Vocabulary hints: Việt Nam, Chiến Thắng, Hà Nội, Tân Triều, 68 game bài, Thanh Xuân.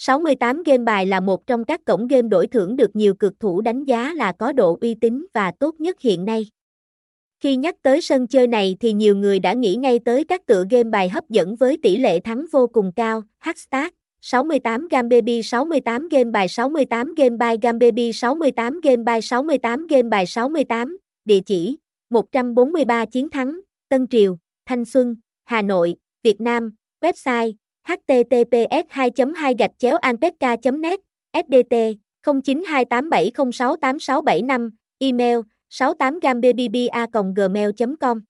68 game bài là một trong các cổng game đổi thưởng được nhiều cược thủ đánh giá là có độ uy tín và tốt nhất hiện nay. Khi nhắc tới sân chơi này thì nhiều người đã nghĩ ngay tới các tựa game bài hấp dẫn với tỷ lệ thắng vô cùng cao, hashtag 68 game baby, 68 game bài, 68 game bài game baby, 68 game bài, 68 game bài, 68, địa chỉ 143 Chiến Thắng, Tân Triều, Thanh Xuân, Hà Nội, Việt Nam, website https://alpescatore.net, SĐT 092870686775, email 68gambabyba@gmail.com.